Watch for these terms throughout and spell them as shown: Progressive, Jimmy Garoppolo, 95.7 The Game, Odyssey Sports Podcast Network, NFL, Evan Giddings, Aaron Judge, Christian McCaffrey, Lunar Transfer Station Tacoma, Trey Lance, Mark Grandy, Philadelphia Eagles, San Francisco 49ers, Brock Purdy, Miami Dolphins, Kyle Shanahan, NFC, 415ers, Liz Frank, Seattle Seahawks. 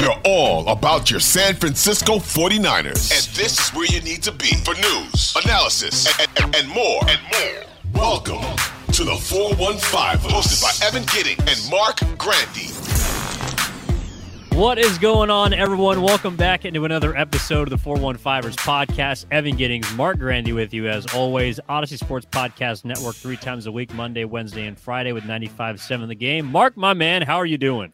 you're all about your San Francisco 49ers. And this is where you need to be for news, analysis, and more. Welcome to the 415er, hosted by Evan Giddings and Mark Grandy. What is going on, everyone? Welcome back into another episode of the 415ers podcast. Evan Giddings, Mark Grandy with you as always. Odyssey Sports Podcast Network 3 times a week, Monday, Wednesday, and Friday with 95.7 The Game. Mark, my man, how are you doing?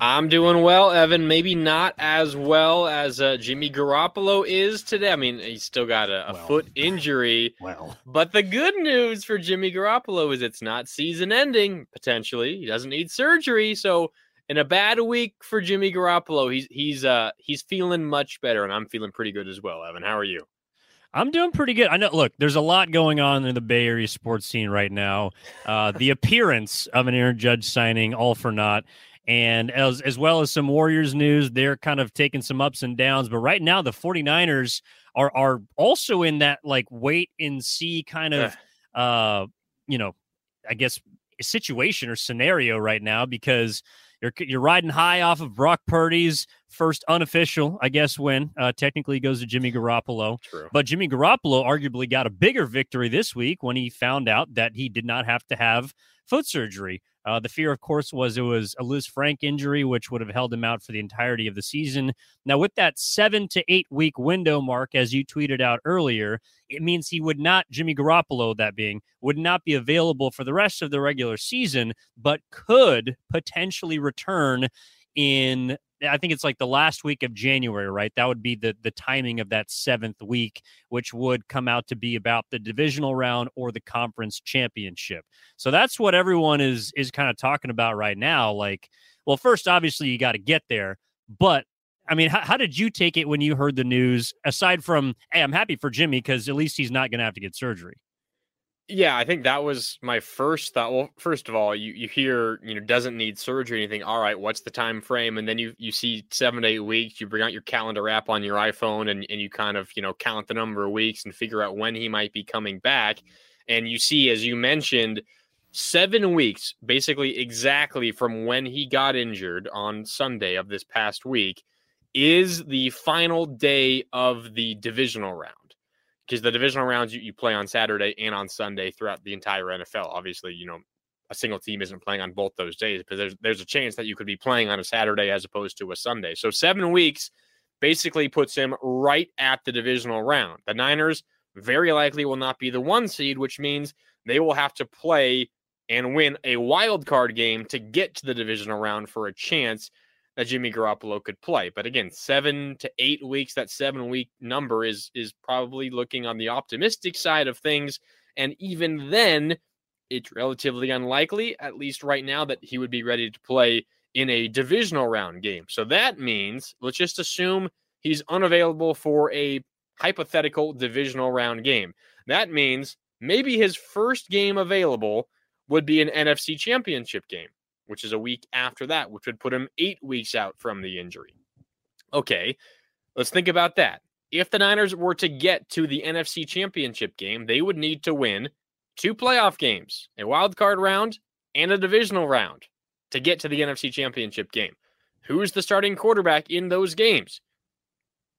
I'm doing well, Evan. Maybe not as well as Jimmy Garoppolo is today. I mean, he's still got a foot injury. Well, but the good news for Jimmy Garoppolo is it's not season-ending, potentially. He doesn't need surgery, so... In a bad week for Jimmy Garoppolo, he's feeling much better, and I'm feeling pretty good as well. Evan, how are you? I'm doing pretty good. I know. Look, there's a lot going on in the Bay Area sports scene right now. The appearance of an Aaron Judge signing, all for naught, and as well as some Warriors news. They're kind of taking some ups and downs, but right now the 49ers are also in that like wait and see kind of I guess situation or scenario right now because. You're riding high off of Brock Purdy's first unofficial, I guess, win. Technically goes to Jimmy Garoppolo. True. But Jimmy Garoppolo arguably got a bigger victory this week when he found out that he did not have to have foot surgery. The fear, of course, was it was a Liz Frank injury, which would have held him out for the entirety of the season. Now, with that 7 to 8 week window, Mark, as you tweeted out earlier, it means he would not, Jimmy Garoppolo, that being, would not be available for the rest of the regular season, but could potentially return in, I think it's like the last week of January, right? That would be the timing of that 7th week, which would come out to be about the divisional round or the conference championship. So that's what everyone is kind of talking about right now. Like, well, first, obviously, you got to get there. But, I mean, how did you take it when you heard the news, aside from, hey, I'm happy for Jimmy because at least he's not going to have to get surgery? Yeah, I think that was my first thought. Well, first of all, you hear, doesn't need surgery or anything. All right, what's the time frame? And then you see 7 to 8 weeks, you bring out your calendar app on your iPhone and you kind of, count the number of weeks and figure out when he might be coming back. And you see, as you mentioned, 7 weeks, basically exactly from when he got injured on Sunday of this past week is the final day of the divisional round. Because the divisional rounds you play on Saturday and on Sunday throughout the entire NFL. Obviously, a single team isn't playing on both those days, but there's a chance that you could be playing on a Saturday as opposed to a Sunday. So 7 weeks basically puts him right at the divisional round. The Niners very likely will not be the 1 seed, which means they will have to play and win a wild card game to get to the divisional round for a chance that Jimmy Garoppolo could play. But again, 7 to 8 weeks, that 7 week number is probably looking on the optimistic side of things. And even then, it's relatively unlikely, at least right now, that he would be ready to play in a divisional round game. So that means, let's just assume he's unavailable for a hypothetical divisional round game. That means maybe his first game available would be an NFC championship game, which is a week after that, which would put him 8 weeks out from the injury. Okay, let's think about that. If the Niners were to get to the NFC Championship game, they would need to win two playoff games, a wild card round and a divisional round to get to the NFC Championship game. Who's the starting quarterback in those games?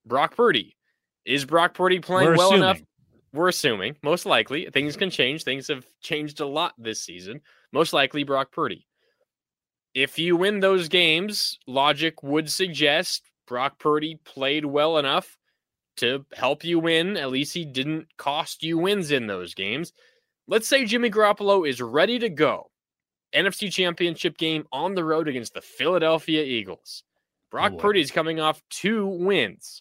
Brock Purdy. Is Brock Purdy playing well enough? We're assuming, most likely. Things can change. Things have changed a lot this season. Most likely Brock Purdy. If you win those games, logic would suggest Brock Purdy played well enough to help you win. At least he didn't cost you wins in those games. Let's say Jimmy Garoppolo is ready to go. NFC Championship game on the road against the Philadelphia Eagles. Brock Purdy is coming off 2 wins.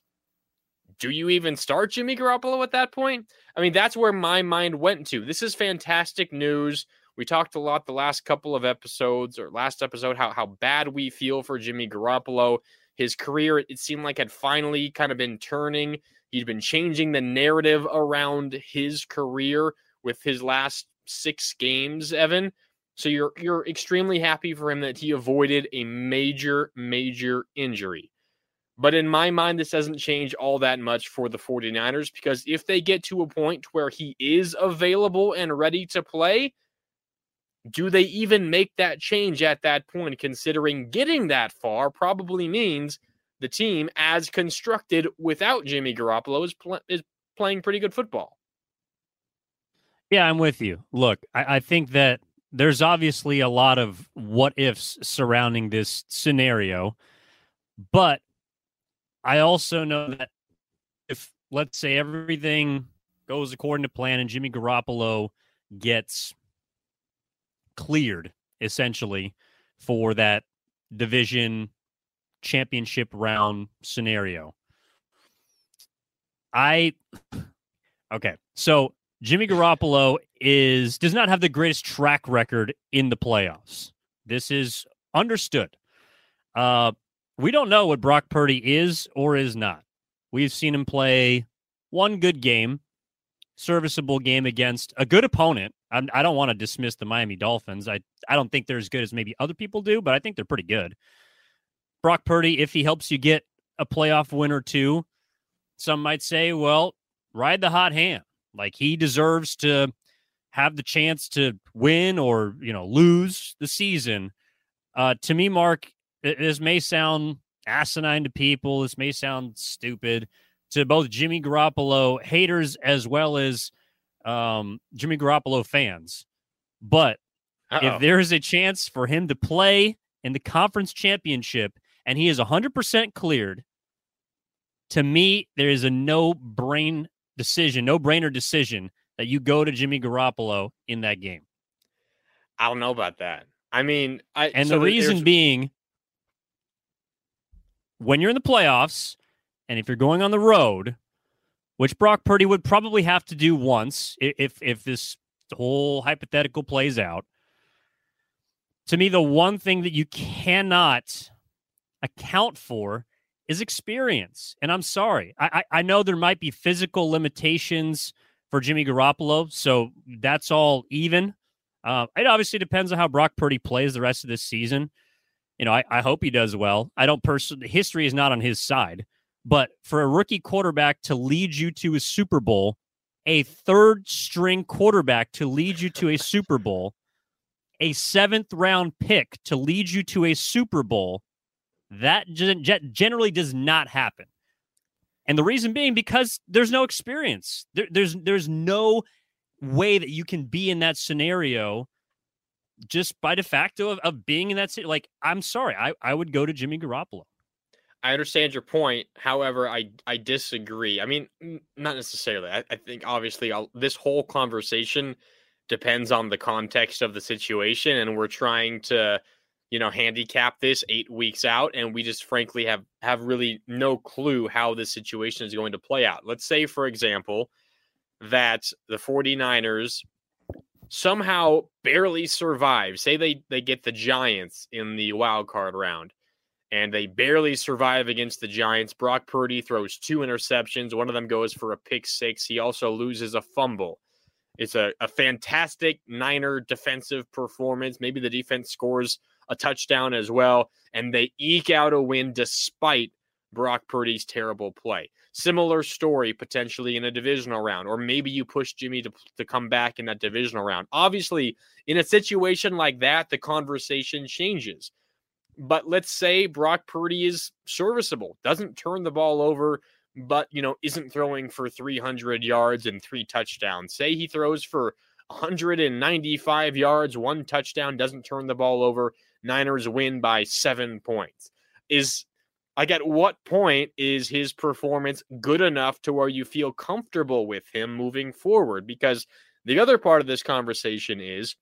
Do you even start Jimmy Garoppolo at that point? I mean, that's where my mind went to. This is fantastic news. We talked a lot the last couple of episodes, or last episode, how bad we feel for Jimmy Garoppolo. His career, it seemed like, had finally kind of been turning. He'd been changing the narrative around his career with his last 6 games, Evan. So you're extremely happy for him that he avoided a major, major injury. But in my mind, this doesn't change all that much for the 49ers, because if they get to a point where he is available and ready to play, do they even make that change at that point, considering getting that far probably means the team as constructed without Jimmy Garoppolo is playing pretty good football? Yeah, I'm with you. Look, I think that there's obviously a lot of what ifs surrounding this scenario, but I also know that if, let's say, everything goes according to plan and Jimmy Garoppolo gets cleared, essentially, for that division championship round scenario. So Jimmy Garoppolo does not have the greatest track record in the playoffs. This is understood. We don't know what Brock Purdy is or is not. We've seen him play one good game, serviceable game against a good opponent. I don't want to dismiss the Miami Dolphins. I don't think they're as good as maybe other people do, but I think they're pretty good. Brock Purdy, if he helps you get a playoff win or two, some might say, well, ride the hot hand. Like, he deserves to have the chance to win or, lose the season. To me, Mark, this may sound asinine to people. This may sound stupid to both Jimmy Garoppolo haters as well as Jimmy Garoppolo fans. But if there is a chance for him to play in the conference championship and he is 100% cleared, to me, there is a no-brainer decision that you go to Jimmy Garoppolo in that game. I don't know about that. The reason being... when you're in the playoffs, and if you're going on the road, which Brock Purdy would probably have to do once if this whole hypothetical plays out, to me, the one thing that you cannot account for is experience. And I'm sorry. I know there might be physical limitations for Jimmy Garoppolo, so that's all even. It obviously depends on how Brock Purdy plays the rest of this season. I hope he does well. History is not on his side, but for a rookie quarterback to lead you to a Super Bowl, a third string quarterback to lead you to a Super Bowl, a 7th round pick to lead you to a Super Bowl, that generally does not happen. And the reason being, because there's no experience. There's no way that you can be in that scenario just by de facto of being in that city. Like, I'm sorry, I would go to Jimmy Garoppolo. I understand your point. However, I disagree. I mean, not necessarily. I think obviously this whole conversation depends on the context of the situation. And we're trying to, handicap this 8 weeks out. And we just frankly have really no clue how this situation is going to play out. Let's say, for example, that the 49ers somehow barely survive. Say they get the Giants in the wild card round and they barely survive against the Giants. Brock Purdy throws 2 interceptions. One of them goes for a pick-6. He also loses a fumble. It's a fantastic Niner defensive performance. Maybe the defense scores a touchdown as well, and they eke out a win despite Brock Purdy's terrible play. Similar story potentially in a divisional round, or maybe you push Jimmy to come back in that divisional round. Obviously, in a situation like that, the conversation changes. But let's say Brock Purdy is serviceable, doesn't turn the ball over, but, you know, isn't throwing for 300 yards and 3 touchdowns. Say he throws for 195 yards, 1 touchdown, doesn't turn the ball over. Niners win by 7 points. Is like, at what point is his performance good enough to where you feel comfortable with him moving forward? Because the other part of this conversation is,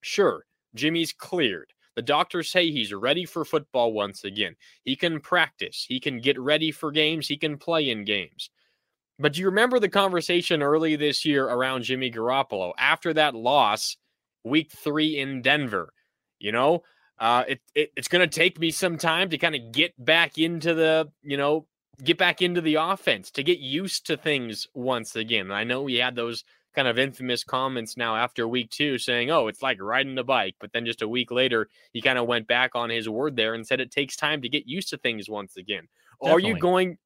sure, Jimmy's cleared. The doctors say he's ready for football once again. He can practice. He can get ready for games. He can play in games. But do you remember the conversation early this year around Jimmy Garoppolo after that loss, week 3 in Denver? You know, it's going to take me some time to kind of get back into the, you know, get back into the offense, to get used to things once again. And I know we had those kind of infamous comments now after week 2 saying, oh, it's like riding a bike. But then just a week later, he kind of went back on his word there and said it takes time to get used to things once again. Definitely.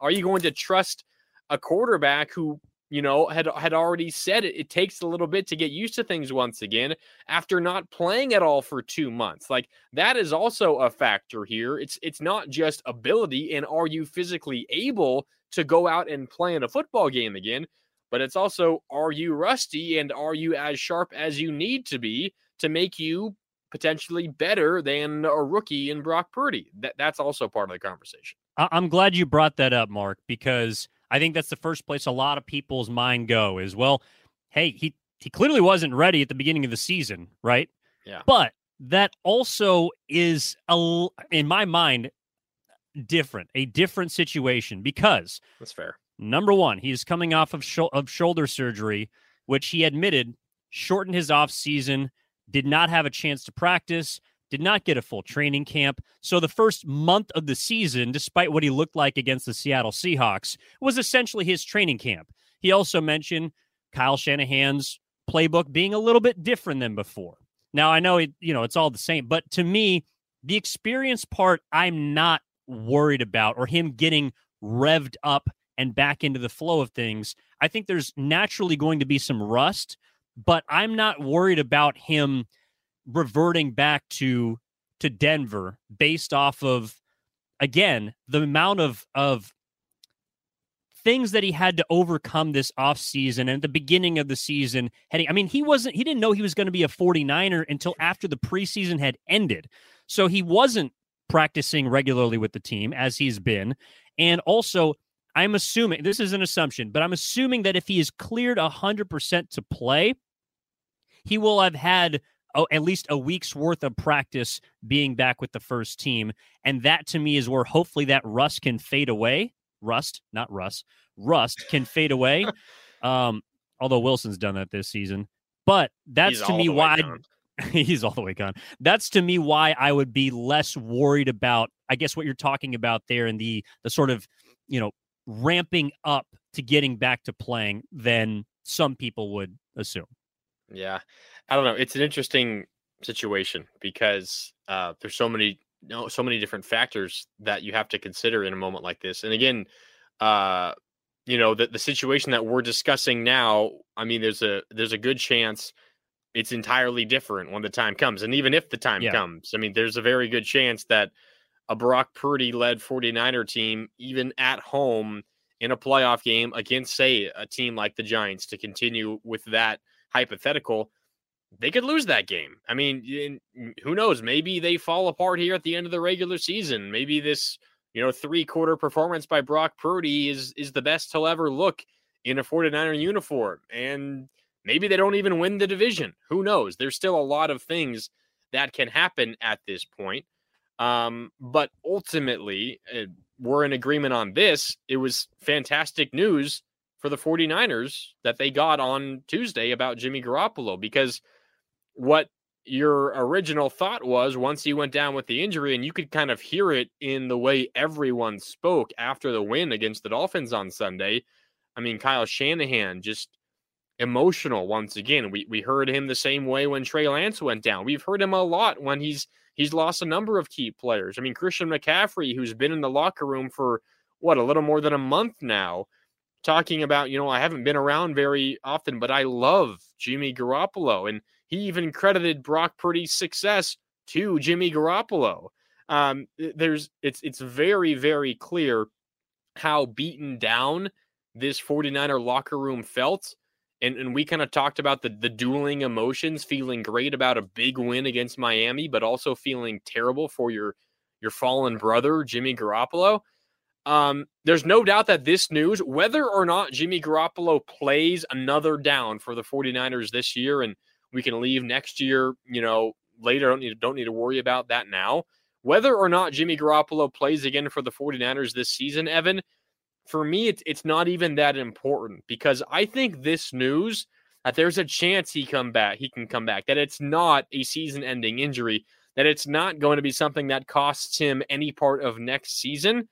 Are you going to trust a quarterback who, you know, had already said it takes a little bit to get used to things once again after not playing at all for 2 months? Like, that is also a factor here. It's not just ability and are you physically able to go out and play in a football game again, but it's also, are you rusty and are you as sharp as you need to be to make you potentially better than a rookie in Brock Purdy? That's also part of the conversation. I'm glad you brought that up, Mark, because I think that's the first place a lot of people's mind go is, well, hey, he clearly wasn't ready at the beginning of the season, right? Yeah. But that also is, in my mind, a different situation, because that's fair. Number one, he's coming off of shoulder surgery, which he admitted shortened his offseason, did not have a chance to practice, did not get a full training camp. So the first month of the season, despite what he looked like against the Seattle Seahawks, was essentially his training camp. He also mentioned Kyle Shanahan's playbook being a little bit different than before. Now, I know it's all the same, but to me, the experience part, I'm not worried about, or him getting revved up and back into the flow of things. I think there's naturally going to be some rust, but I'm not worried about him reverting back to Denver based off of, again, the amount of things that he had to overcome this offseason and at the beginning of the season. He didn't know he was going to be a 49er until after the preseason had ended. So he wasn't practicing regularly with the team as he's been. And also, I'm assuming, this is an assumption, but I'm assuming that if he is cleared 100% to play, he will have had at least a week's worth of practice being back with the first team. And that, to me, is where hopefully that rust can fade away. Rust can fade away. Although Wilson's done that this season. But that's, to me, why he's all the way gone. That's, to me, why I would be less worried about, I guess, what you're talking about there, and the sort of, you know, ramping up to getting back to playing than some people would assume. Yeah. I don't know. It's an interesting situation because there's so many different factors that you have to consider in a moment like this. And again, the situation that we're discussing now, I mean, there's a good chance it's entirely different when the time comes. And even if the time comes, I mean, there's a very good chance that a Brock Purdy-led 49er team, even at home in a playoff game against, say, a team like the Giants, to continue with that hypothetical, they could lose that game. I mean, who knows? Maybe they fall apart here at the end of the regular season. Maybe this, you know, 3-quarter performance by Brock Purdy is the best he'll ever look in a 49er uniform. And maybe they don't even win the division. Who knows? There's still a lot of things that can happen at this point. But ultimately, we're in agreement on this. It was fantastic news for the 49ers that they got on Tuesday about Jimmy Garoppolo, because what your original thought was once he went down with the injury, and you could kind of hear it in the way everyone spoke after the win against the Dolphins on Sunday. I mean, Kyle Shanahan just emotional once again. We heard him the same way when Trey Lance went down. We've heard him a lot when he's He's lost a number of key players. I mean, Christian McCaffrey, who's been in the locker room for, a little more than a month now, talking about, I haven't been around very often, but I love Jimmy Garoppolo. And he even credited Brock Purdy's success to Jimmy Garoppolo. It's very, very clear how beaten down this 49er locker room felt. And we kind of talked about the dueling emotions, feeling great about a big win against Miami, but also feeling terrible for your fallen brother, Jimmy Garoppolo. There's no doubt that this news, whether or not Jimmy Garoppolo plays another down for the 49ers this year, and we can leave next year, later, don't need to worry about that now. Whether or not Jimmy Garoppolo plays again for the 49ers this season, Evan, for me, it's not even that important, because I think this news that there's a chance he can come back, that it's not a season-ending injury, that it's not going to be something that costs him any part of next season.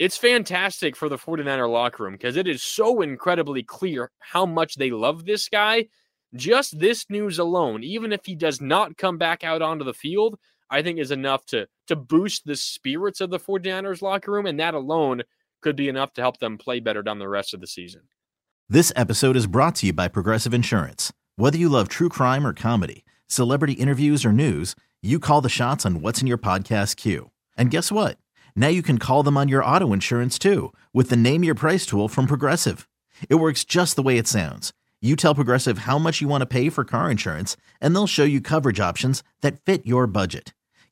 It's fantastic for the 49er locker room, because it is so incredibly clear how much they love this guy. Just this news alone, even if he does not come back out onto the field, I think is enough to boost the spirits of the 49ers locker room, and that alone could be enough to help them play better down the rest of the season. This episode is brought to you by Progressive Insurance. Whether you love true crime or comedy, celebrity interviews or news, you call the shots on what's in your podcast queue. And guess what? Now you can call them on your auto insurance too, with the Name Your Price tool from Progressive. It works just the way it sounds. You tell Progressive how much you want to pay for car insurance, and they'll show you coverage options that fit your budget.